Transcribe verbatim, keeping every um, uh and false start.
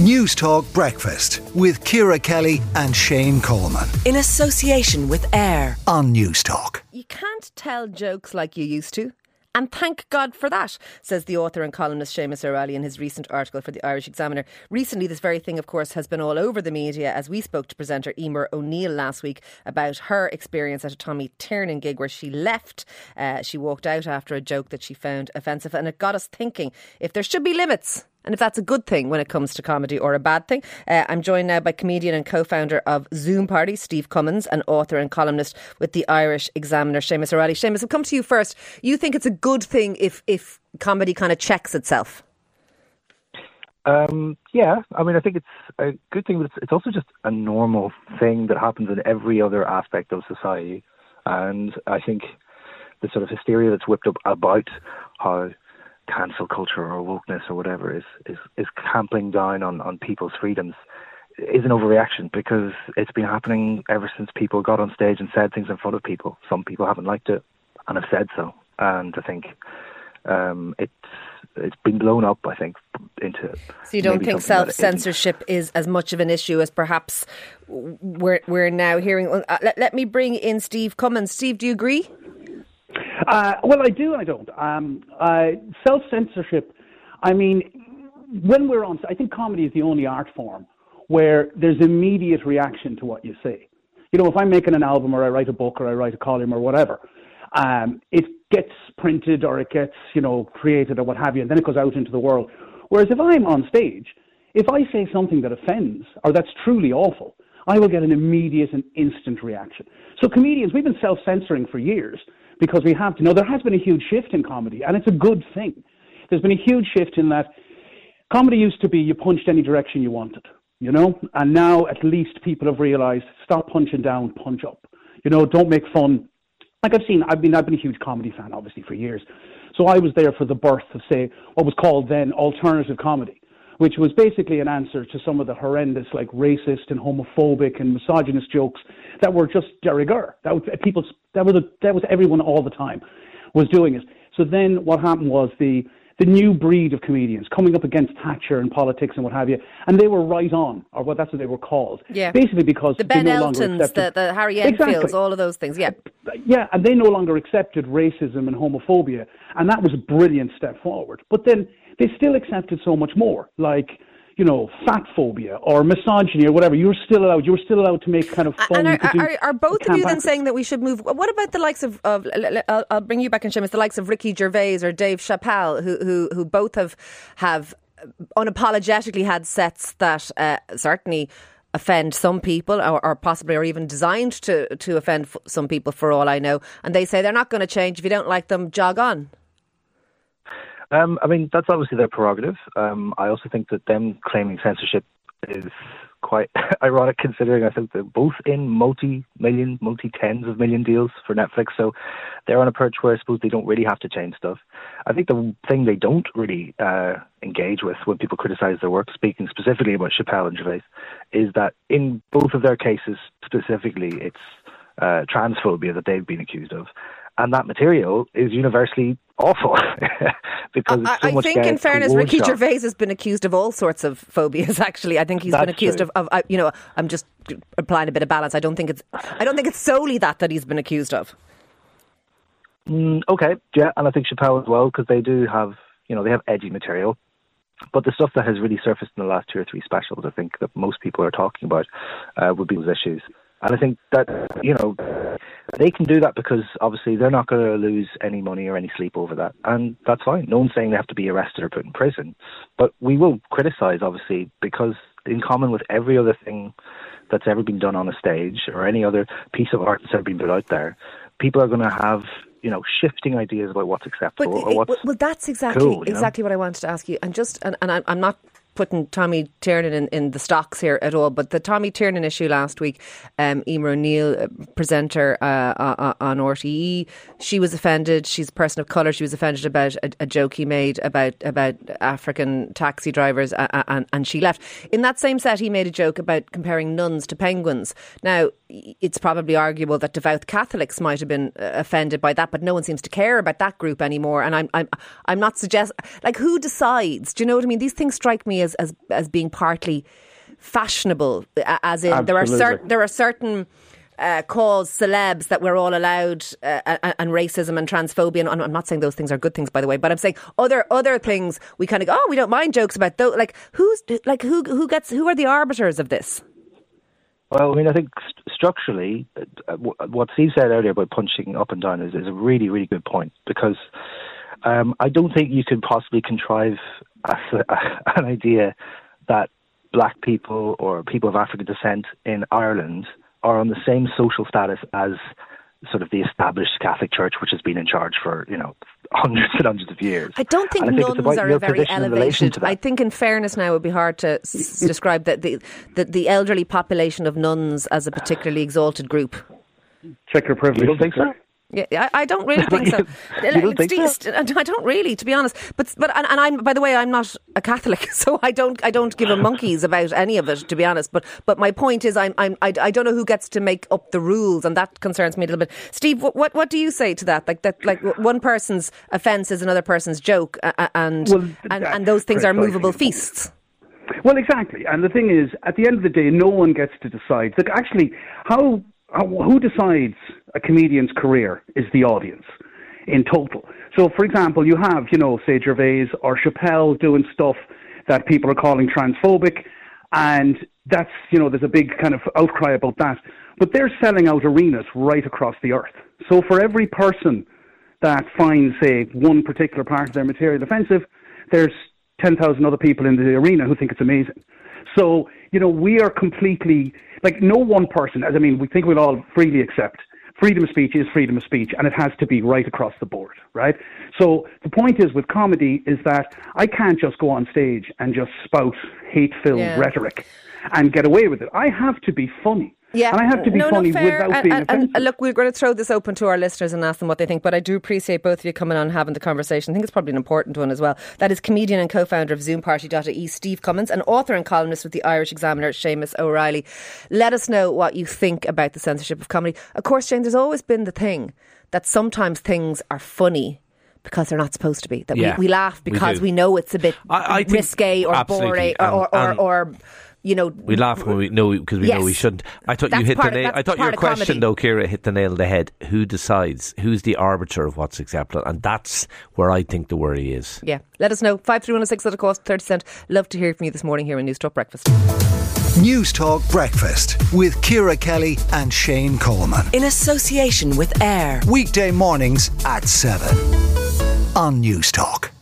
News Talk Breakfast with Ciara Kelly and Shane Coleman. In association with AIR on News Talk. You can't tell jokes like you used to. And thank God for that, says the author and columnist Seamus O'Reilly in his recent article for the Irish Examiner. Recently, this very thing, of course, has been all over the media as we spoke to presenter Emer O'Neill last week about her experience at a Tommy Tiernan gig where she left. Uh, she walked out after a joke that she found offensive, and it got us thinking if there should be limits. And if that's a good thing when it comes to comedy or a bad thing. Uh, I'm joined now by comedian and co-founder of ZoomParty, Steve Cummins, and author and columnist with the Irish Examiner, Seamus O'Reilly. Seamus, I'll come to you first. You think it's a good thing if, if comedy kind of checks itself? Um, yeah, I mean, I think it's a good thing, but it's also just a normal thing that happens in every other aspect of society. And I think the sort of hysteria that's whipped up about how cancel culture or wokeness or whatever is is, is clamping down on, on people's freedoms is an overreaction, because it's been happening ever since people got on stage and said things in front of people. Some people haven't liked it and have said so. And I think um, it's it's been blown up, I think, into... So you don't think self-censorship is as much of an issue as perhaps we're, we're now hearing? Uh, let, let me bring in Steve Cummins. Steve, do you agree? Uh, well, I do and I don't. Um, uh, self-censorship, I mean, when we're on... I think comedy is the only art form where there's immediate reaction to what you say. You know, if I'm making an album or I write a book or I write a column or whatever, um, it gets printed or it gets, you know, created or what have you, and then it goes out into the world. Whereas if I'm on stage, if I say something that offends or that's truly awful, I will get an immediate and instant reaction. So comedians, we've been self-censoring for years, because we have to. Know there has been a huge shift in comedy, and it's a good thing. There's been a huge shift in that comedy used to be you punched any direction you wanted, you know? And now at least people have realized, stop punching down, punch up. You know, don't make fun. Like I've seen, I've been, I've been a huge comedy fan, obviously, for years. So I was there for the birth of, say, what was called then alternative comedy, which was basically an answer to some of the horrendous, like, racist and homophobic and misogynist jokes that were just de rigueur. That was people. That was a, that was everyone all the time was doing it. So then what happened was the the new breed of comedians coming up against Thatcher and politics and what have you, and they were right on, or what that's what they were called. Yeah. Basically because the Ben they no Eltons, longer accepted, the, the Harry Enfields, exactly. All of those things. Yeah. Yeah, and they no longer accepted racism and homophobia, and that was a brilliant step forward. But then they still accepted so much more, like, you know, fat phobia or misogyny or whatever. You were still allowed. You were still allowed to make kind of fun. And are, are, are, are both of you then saying that we should move? What about the likes of, of I'll, I'll bring you back in, Seamus, the likes of Ricky Gervais or Dave Chappelle, who who, who both have have unapologetically had sets that uh, certainly offend some people, or, or possibly are even designed to, to offend f- some people, for all I know. And they say they're not going to change. If you don't like them, jog on. Um, I mean, that's obviously their prerogative. Um, I also think that them claiming censorship is quite ironic, considering I think they're both in multi-million, multi-tens of million deals for Netflix. So they're on a perch where I suppose they don't really have to change stuff. I think the thing they don't really uh, engage with when people criticize their work, speaking specifically about Chappelle and Gervais, is that in both of their cases specifically, it's uh, transphobia that they've been accused of. And that material is universally awful because it's so I much think, in fairness, Ricky shot. Gervais has been accused of all sorts of phobias. Actually, I think he's That's been accused true. of, of. You know, I'm just applying a bit of balance. I don't think it's. I don't think it's solely that that he's been accused of. Mm, okay, yeah, and I think Chappelle as well, because they do have, you know, they have edgy material, but the stuff that has really surfaced in the last two or three specials, I think that most people are talking about, uh, would be those issues. And I think that, you know, they can do that because obviously they're not going to lose any money or any sleep over that. And that's fine. No one's saying they have to be arrested or put in prison. But we will criticise, obviously, because in common with every other thing that's ever been done on a stage or any other piece of art that's ever been put out there, people are going to have, you know, shifting ideas about what's acceptable but, or what's Well, that's exactly cool, exactly you know? What I wanted to ask you. And just, and, and I'm not putting Tommy Tiernan in, in the stocks here at all, but the Tommy Tiernan issue last week, um, Emer O'Neill, presenter uh, uh, on R T E, she was offended. She's a person of colour. She was offended about a, a joke he made about about African taxi drivers, and, and, and she left. In that same set, he made a joke about comparing nuns to penguins. Now, it's probably arguable that devout Catholics might have been offended by that, but no one seems to care about that group anymore. And I'm I'm I'm not suggest like who decides? Do you know what I mean? These things strike me as as, as being partly fashionable, as in Absolutely. there are certain there are certain. Uh, cause celebs that we're all allowed, uh, and racism and transphobia. And I'm not saying those things are good things, by the way, but I'm saying other other things we kind of go, oh, we don't mind jokes about those. Like who's like who who gets who are the arbiters of this? Well, I mean, I think st- structurally, uh, w- what Steve said earlier about punching up and down is, is a really really good point, because um, I don't think you could possibly contrive a, a, an idea that black people or people of African descent in Ireland are on the same social status as sort of the established Catholic Church, which has been in charge for, you know, hundreds and hundreds of years. I don't think, I think nuns are very elevated. I think in fairness now it would be hard to s- describe that the, the the elderly population of nuns as a particularly exalted group. Check your privilege. You don't think so? Yeah, I, I don't really think so. You don't think so? I don't really, to be honest. But but and, and I'm by the way, I'm not a Catholic, so I don't I don't give a monkeys about any of it, to be honest. But but my point is, I'm I'm I, I don't know who gets to make up the rules, and that concerns me a little bit. Steve, what what, what do you say to that? Like that, like one person's offence is another person's joke, uh, and, well, and and those things are movable feasts. Well, exactly. And the thing is, at the end of the day, no one gets to decide. Like, actually, how. Who decides a comedian's career is the audience in total. So, for example, you have, you know, say Gervais or Chappelle doing stuff that people are calling transphobic, and that's, you know, there's a big kind of outcry about that. But they're selling out arenas right across the earth. So for every person that finds, say, one particular part of their material offensive, there's ten thousand other people in the arena who think it's amazing. So, you know, we are completely, like, no one person, as I mean, we think we'll all freely accept. Freedom of speech is freedom of speech, and it has to be right across the board, right? So the point is with comedy is that I can't just go on stage and just spout hate-filled yeah. rhetoric and get away with it. I have to be funny. Yeah, and I have to be no, funny no, without and, being and, offensive. And look, we're going to throw this open to our listeners and ask them what they think, but I do appreciate both of you coming on and having the conversation. I think it's probably an important one as well. That is comedian and co-founder of Zoom Party dot I E, Steve Cummins, and author and columnist with the Irish Examiner, Seamus O'Reilly. Let us know what you think about the censorship of comedy. Of course, Shane, there's always been the thing that sometimes things are funny because they're not supposed to be. That yeah, we, we laugh because we, we know it's a bit I, I risque or boring or... Um, or, or, um, or, or you know, we laugh when we know because we yes. know we shouldn't. I thought that's you hit the nail. Of, I thought your question, comedy. though, Ciara, hit the nail on the head. Who decides? Who's the arbiter of what's acceptable? And that's where I think the worry is. Yeah, let us know. Five three one zero six at a cost thirty cent. Love to hear from you this morning here on News Talk Breakfast. News Talk Breakfast with Ciara Kelly and Shane Coleman in association with AIR, weekday mornings at seven on News Talk.